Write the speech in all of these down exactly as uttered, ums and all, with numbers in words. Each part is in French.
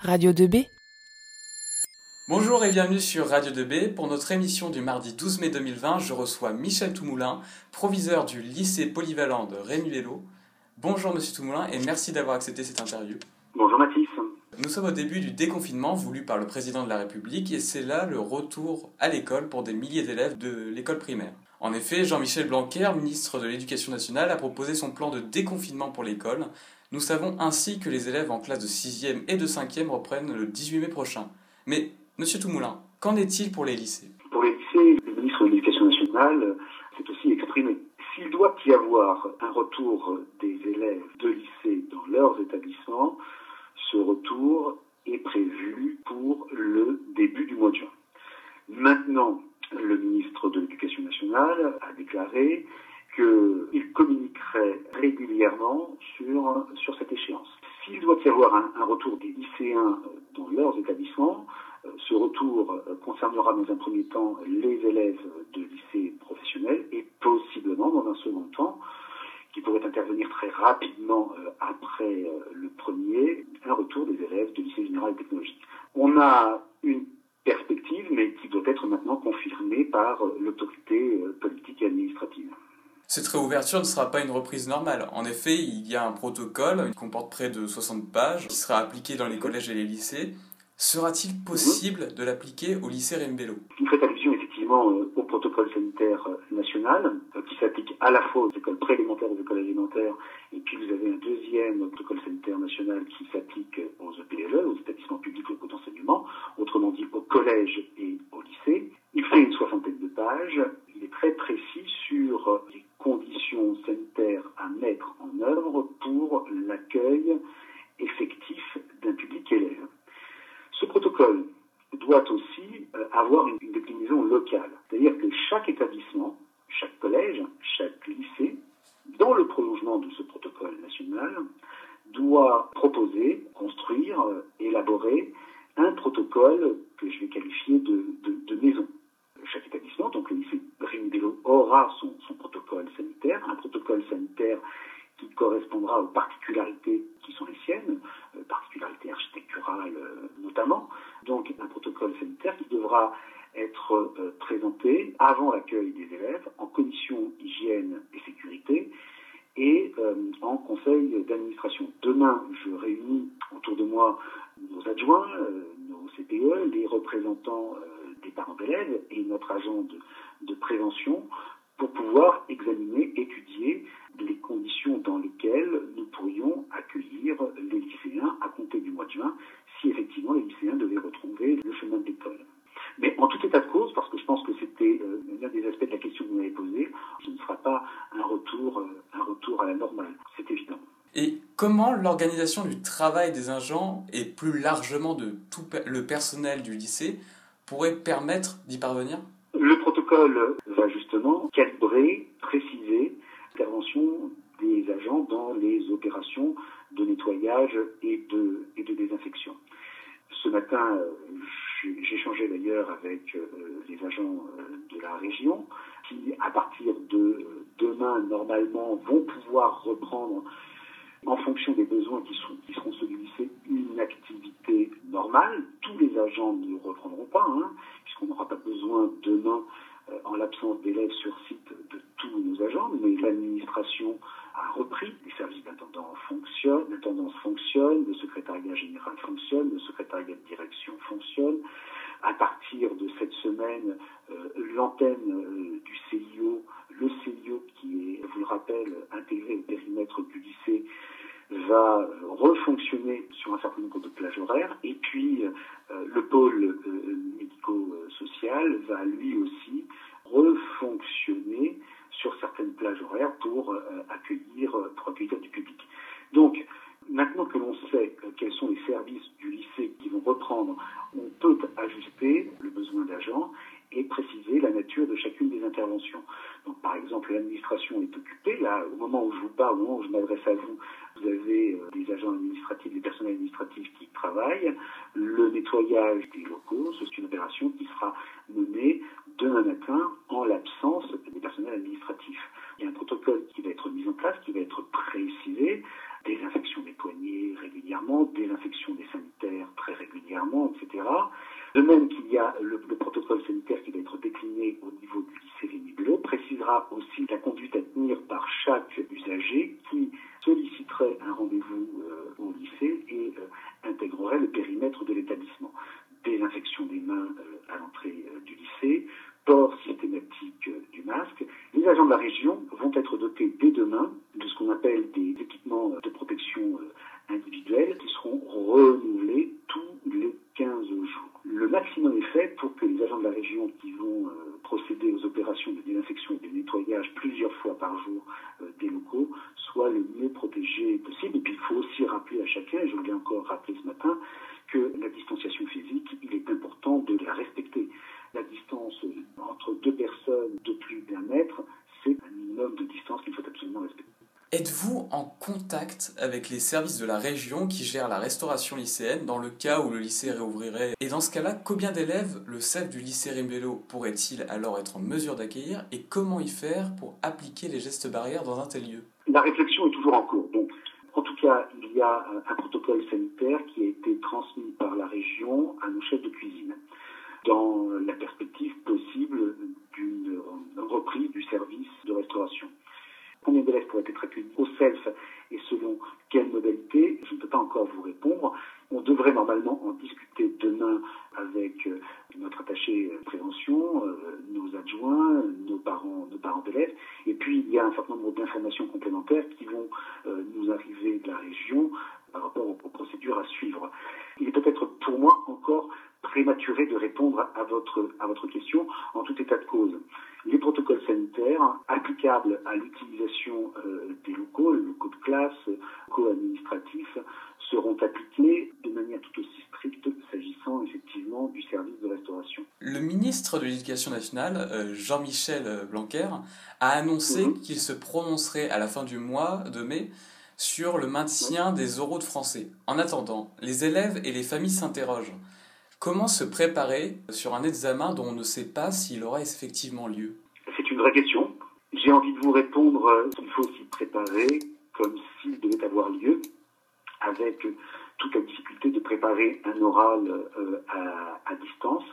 Radio deux B. Bonjour et bienvenue sur Radio deux B. Pour notre émission du mardi douze mai deux mille vingt, je reçois Michel Toumoulin, proviseur du lycée polyvalent de Rémuello. Bonjour Monsieur Toumoulin et merci d'avoir accepté cette interview. Bonjour Mathis. Nous sommes au début du déconfinement voulu par le président de la République et c'est là le retour à l'école pour des milliers d'élèves de l'école primaire. En effet, Jean-Michel Blanquer, ministre de l'Éducation nationale, a proposé son plan de déconfinement pour l'école. Nous savons ainsi que les élèves en classe de sixième et de cinquième reprennent le dix-huit mai prochain. Mais, Monsieur Toumoulin, qu'en est-il pour les lycées ? Pour les lycées, le ministre de l'Éducation nationale s'est aussi exprimé. S'il doit y avoir un retour des élèves de lycée dans leurs établissements, ce retour est prévu pour le début du mois de juin. Maintenant, le ministre de l'Éducation nationale a déclaré qu'il communiquerait régulièrement sur, sur cette échéance. S'il doit y avoir un, un retour des lycéens dans leurs établissements, ce retour concernera dans un premier temps les élèves de lycées professionnels et possiblement dans un second temps, qui pourrait intervenir très rapidement après le premier, un retour des élèves de lycée général et technologique. On a une perspective, mais qui doit être maintenant confirmée par l'autorité politique et administrative. Cette réouverture ne sera pas une reprise normale. En effet, il y a un protocole qui comporte près de soixante pages qui sera appliqué dans les collèges et les lycées. Sera-t-il possible de l'appliquer au lycée Rémuello ? Vous faites allusion effectivement au protocole sanitaire national qui s'applique à la fois aux écoles préélémentaires, aux écoles élémentaires, et puis vous avez un deuxième protocole sanitaire national qui s'applique aux E P L E, aux établissements publics locaux d'enseignement, autrement dit aux collèges et aux lycées. Il fait une soixantaine de pages. Il est très précis sur les conditions sanitaires à mettre en œuvre pour l'accueil effectif d'un public élève. Ce protocole doit aussi avoir une déclinaison locale, c'est-à-dire que chaque établissement, chaque collège, chaque lycée, dans le prolongement de ce protocole national, doit proposer, construire, élaborer un protocole que je vais qualifier de, de, de maison. Chaque établissement, donc le lycée Rémuello, aura son, son protocole sanitaire, un protocole sanitaire qui correspondra aux particularités qui sont les siennes, euh, particularités architecturales euh, notamment. Donc un protocole sanitaire qui devra être euh, présenté avant l'accueil des élèves, en commission hygiène et sécurité, et euh, en conseil d'administration. Demain, je réunis autour de moi nos adjoints, euh, nos C P E, les représentants euh, des parents d'élèves et notre agent de, de prévention pour pouvoir examiner, étudier les conditions dans lesquelles nous pourrions accueillir les lycéens à compter du mois de juin, si effectivement les lycéens devaient retrouver le chemin de l'école. Mais en tout état de cause, parce que je pense que c'était l'un des aspects de la question que vous m'avez posée, ce ne sera pas un retour, un retour à la normale, c'est évident. Et comment l'organisation du travail des agents et plus largement de tout le personnel du lycée pourrait permettre d'y parvenir ? Le protocole va justement calibrer, préciser l'intervention des agents dans les opérations de nettoyage et de, et de désinfection. Ce matin, j'échangeais d'ailleurs avec les agents de la région qui, à partir de demain, normalement, vont pouvoir reprendre, en fonction des besoins qui seront, qui seront ceux du lycée, une activité normale. Tous les agents ne reprendront pas, hein, puisqu'on n'aura pas besoin demain, euh, en l'absence d'élèves sur site, de tous nos agents. Mais l'administration a repris, les services d'intendance fonctionnent, l'intendance fonctionne, le secrétariat général fonctionne, le secrétariat de direction fonctionne. À partir de cette semaine, euh, l'antenne euh, du C I O, le C I O qui est, je vous le rappelle, intégré au périmètre du lycée, va refonctionner sur un certain nombre de plages horaires. Et puis, euh, le pôle euh, médico-social va lui aussi refonctionner sur certaines plages horaires pour, euh, accueillir, pour accueillir du public. Donc, maintenant que l'on sait quels sont les services du lycée qui vont reprendre, on peut ajuster le besoin d'agents et préciser la nature de chacune des interventions. Donc, par exemple, l'administration est occupée. Là, au moment où je vous parle, au moment où je m'adresse à vous, vous avez des agents administratifs, des personnels administratifs qui travaillent. Le nettoyage des locaux, c'est une opération qui sera menée demain matin en l'absence des personnels administratifs. Il y a un protocole qui va être mis en place, qui va être précisé. Désinfection des poignets régulièrement, désinfection des sanitaires très et cetera. De même qu'il y a le, le protocole sanitaire qui va être décliné au niveau du lycée Rémi-Bleu, précisera aussi la conduite à tenir par chaque usager qui solliciterait un rendez-vous euh, au lycée et euh, intégrerait le périmètre de l'établissement. Désinfection des mains euh, à l'entrée euh, du lycée, port systématique euh, du masque. Les agents de la région vont être dotés dès demain de ce qu'on appelle des équipements de protection euh, individuelle qui seront renouvelés tous les quinze jours. Le maximum est fait pour que les agents de la région qui vont euh, procéder aux opérations de désinfection et de nettoyage plusieurs fois par jour euh, des locaux soient le mieux protégés possible. Et puis il faut aussi rappeler à chacun, et je l'ai encore rappelé ce matin, que la distanciation physique, il est important de la respecter. La distance entre deux personnes de plus d'un mètre, c'est un minimum de distance qu'il faut absolument respecter. Êtes-vous en contact avec les services de la région qui gèrent la restauration lycéenne dans le cas où le lycée réouvrirait? Et dans ce cas-là, combien d'élèves le C E F du lycée Rémi-Bleu pourrait-il alors être en mesure d'accueillir? Et comment y faire pour appliquer les gestes barrières dans un tel lieu? La réflexion est toujours en cours. Donc, en tout cas, il y a un protocole sanitaire qui a été transmis par la région à nos chefs de cuisine, dans la perspective possible d'une reprise du service de restauration. Combien d'élèves pourraient être accueillis au self et selon quelle modalité, je ne peux pas encore vous répondre. On devrait normalement en discuter demain avec notre attaché prévention, nos adjoints, nos parents, nos parents d'élèves. Et puis, il y a un certain nombre d'informations complémentaires qui vont nous arriver de la région par rapport aux procédures à suivre. Il est peut-être pour moi encore prématuré de répondre à votre, à votre question en tout état de cause. Les protocoles sanitaires applicables à l'utilisation euh, des locaux, les locaux de classe, locaux administratifs, seront appliqués de manière tout aussi stricte s'agissant effectivement du service de restauration. Le ministre de l'Éducation nationale, euh, Jean-Michel Blanquer, a annoncé mmh. qu'il se prononcerait à la fin du mois de mai sur le maintien mmh. des oraux de français. En attendant, les élèves et les familles s'interrogent. Comment se préparer sur un examen dont on ne sait pas s'il aura effectivement lieu? C'est une vraie question. J'ai envie de vous répondre qu'il faut s'y préparer comme s'il devait avoir lieu, avec toute la difficulté de préparer un oral euh, à, à distance,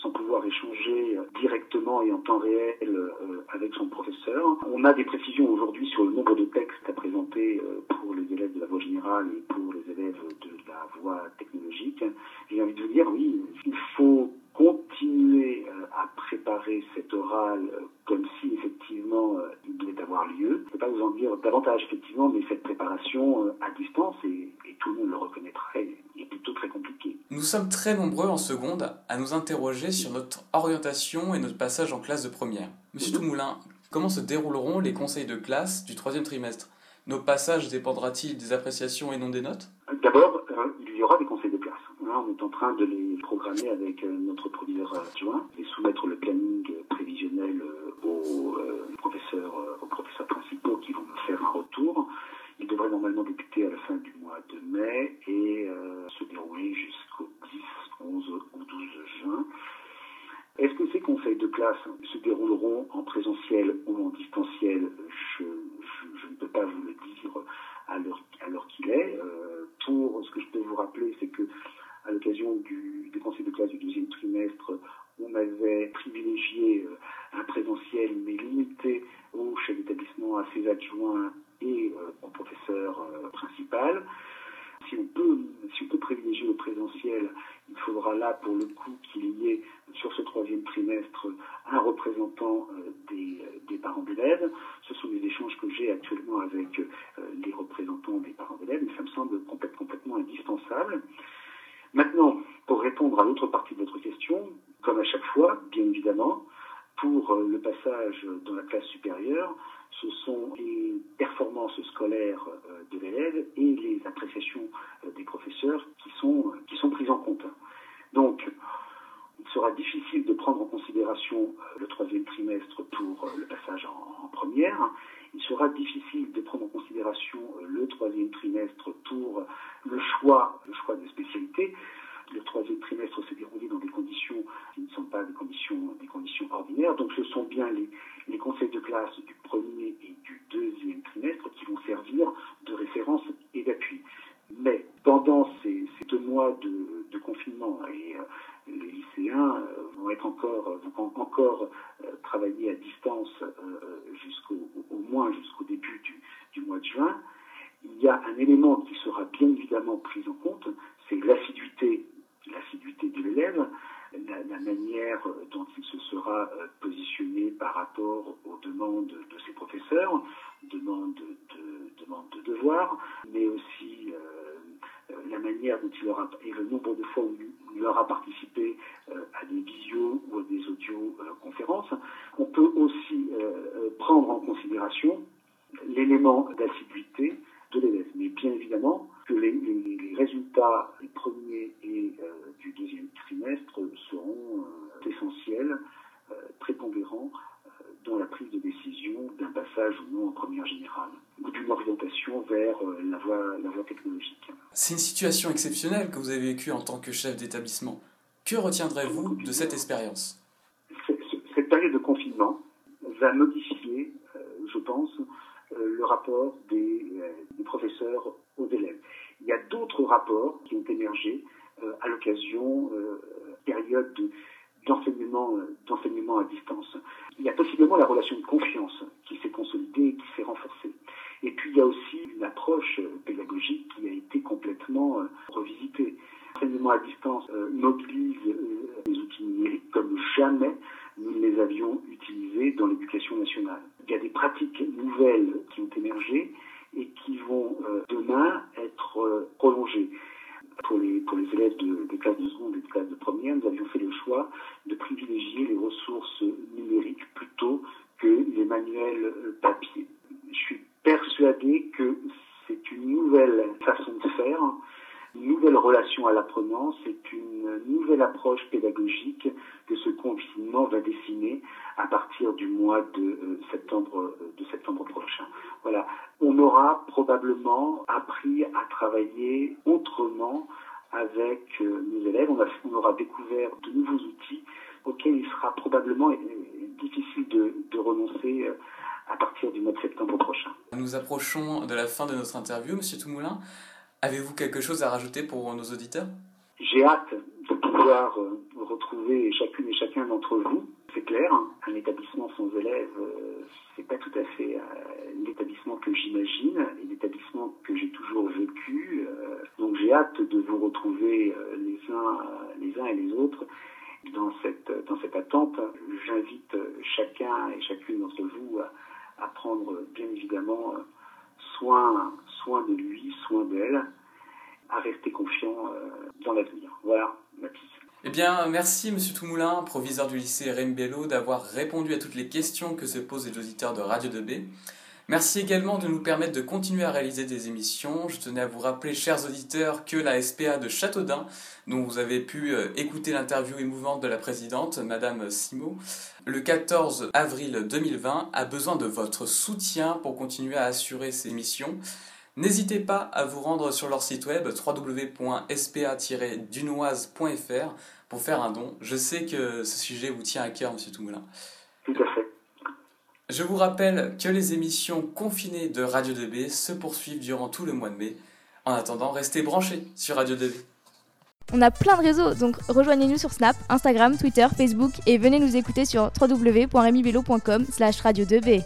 sans pouvoir échanger directement et en temps réel euh, avec son professeur. On a des précisions aujourd'hui sur le nombre de textes à présenter euh, pour les élèves de la voie générale et pour les élèves de la voie technologique. J'ai envie de vous dire, oui, il faut continuer euh, à préparer cet oral euh, comme si effectivement euh, il devait avoir lieu. Je ne peux pas vous en dire davantage effectivement, mais cette préparation euh, à distance, et, et tout le monde le reconnaîtrait, est plutôt très compliquée. Nous sommes très nombreux en seconde à nous interroger sur notre orientation et notre passage en classe de première. Monsieur Toumoulin, comment se dérouleront les conseils de classe du troisième trimestre? Nos passages dépendra-t-il des appréciations et non des notes? D'abord, euh, il y aura des conseils de classe. On est en train de les programmer avec notre proviseur adjoint et soumettre le planning prévisionnel aux professeurs, aux professeurs principaux qui vont nous faire un retour. Il devrait normalement débuter à la fin du mois de mai et euh, se dérouler jusqu'au dix, onze ou douze juin. Est-ce que ces conseils de classe se dérouleront en présentiel ou en distanciel? je, je, je ne peux pas vous le dire à l'heure, à l'heure qu'il est. Euh, pour ce que je peux vous rappeler, c'est que à l'occasion du, des conseils de classe du deuxième trimestre, on avait privilégié un présentiel, mais limité au chef d'établissement, à ses adjoints et euh, au professeur euh, principal. Si on peut, si on peut privilégier le présentiel, il faudra là, pour le coup, qu'il y ait, sur ce troisième trimestre, un représentant euh, des, des parents d'élèves. Ce sont des échanges que j'ai actuellement avec euh, les représentants des parents d'élèves, mais ça me semble complète, complètement indispensable. Maintenant, pour répondre à l'autre partie de votre question, comme à chaque fois, bien évidemment, pour le passage dans la classe supérieure, ce sont les performances scolaires de l'élève et les appréciations des professeurs qui sont, qui sont prises en compte. Donc, il sera difficile de prendre en considération le troisième trimestre pour le passage en, en première. Il sera difficile de prendre en considération le troisième trimestre pour le choix, le choix de spécialité. Le troisième trimestre s'est déroulé dans des conditions qui ne sont pas des conditions, des conditions ordinaires. Donc ce sont bien les, les conseils de classe du premier et du deuxième trimestre qui vont servir de référence et d'appui. Mais pendant ces, ces deux mois de, de confinement. Et euh, les lycéens euh, vont être encore, vont encore euh, travailler à distance euh, jusqu'au au moins jusqu'au début du, du mois de juin. Il y a un élément qui sera bien évidemment pris en compte, c'est l'assiduité, l'assiduité de l'élève, la, la manière dont il se sera positionné par rapport aux demandes de ses professeurs, demandes de, demandes de devoirs, mais aussi euh, la manière dont il aura, et le nombre de fois où il aura participé euh, à des visios ou à des audioconférences. On peut aussi euh, prendre en considération l'élément d'assiduité de l'élève. Mais bien évidemment que les, les, les résultats du premier et euh, du deuxième trimestre seront euh, essentiels, euh, prépondérants euh, dans la prise de décision d'un passage ou non en première générale, ou d'une orientation vers euh, la voie, la voie technologique. C'est une situation exceptionnelle que vous avez vécue en tant que chef d'établissement. Que retiendrez-vous de cette expérience ? Cette période de confinement va modifier, euh, je pense, le rapport des, euh, des professeurs aux élèves. Il y a d'autres rapports qui ont émergé euh, à l'occasion euh, période de, d'enseignement, euh, d'enseignement à distance. Il y a possiblement la relation de confiance qui s'est consolidée et qui s'est renforcée. Et puis il y a aussi une approche pédagogique qui a été complètement euh, revisitée. L'enseignement à distance euh, mobilise euh, les outils numériques comme jamais nous les avions utilisés dans l'éducation nationale. Il y a des pratiques nouvelles qui ont émergé et qui vont euh, demain être euh, prolongées. Pour les, pour les élèves de, des classes de seconde et des classes de première, nous avions fait le choix de privilégier les ressources numériques plutôt que les manuels papier. Je suis persuadé que c'est une nouvelle façon de faire, une nouvelle relation à l'apprenant, c'est une nouvelle approche pédagogique que ce confinement va dessiner à partir du mois de euh, septembre de septembre prochain. Voilà, on aura probablement appris à travailler autrement avec euh, nos élèves. On, a, on aura découvert de nouveaux outils auxquels il sera probablement euh, difficile de, de renoncer euh, à partir du mois de septembre prochain. Nous approchons de la fin de notre interview, Monsieur Toumoulin. Avez-vous quelque chose à rajouter pour nos auditeurs ? J'ai hâte de pouvoir euh, retrouver chacune et chacun d'entre vous. C'est clair, hein, un établissement sans élèves, euh, c'est pas tout à fait euh, l'établissement que j'imagine et l'établissement que j'ai toujours vécu. Euh, donc j'ai hâte de vous retrouver euh, les uns, les uns et les autres dans cette dans cette attente. J'invite chacun et chacune d'entre vous à, à prendre bien évidemment. Euh, Soin, soin de lui, soin d'elle, à rester confiant dans l'avenir. Voilà, ma piste. Eh bien, merci Monsieur Toumoulin, proviseur du lycée Rémi Bello, d'avoir répondu à toutes les questions que se posent les auditeurs de Radio deux B. Merci également de nous permettre de continuer à réaliser des émissions. Je tenais à vous rappeler, chers auditeurs, que la S P A de Châteaudun, dont vous avez pu écouter l'interview émouvante de la présidente, Madame Simo, le quatorze avril deux mille vingt, a besoin de votre soutien pour continuer à assurer ses missions. N'hésitez pas à vous rendre sur leur site web w w w point s p a tiret dunoise point f r pour faire un don. Je sais que ce sujet vous tient à cœur, Monsieur Toumoulin. Tout à fait. Je vous rappelle que les émissions confinées de Radio deux B se poursuivent durant tout le mois de mai. En attendant, restez branchés sur Radio deux B. On a plein de réseaux, donc rejoignez-nous sur Snap, Instagram, Twitter, Facebook et venez nous écouter sur w w w point remibello point com slash radio deux b.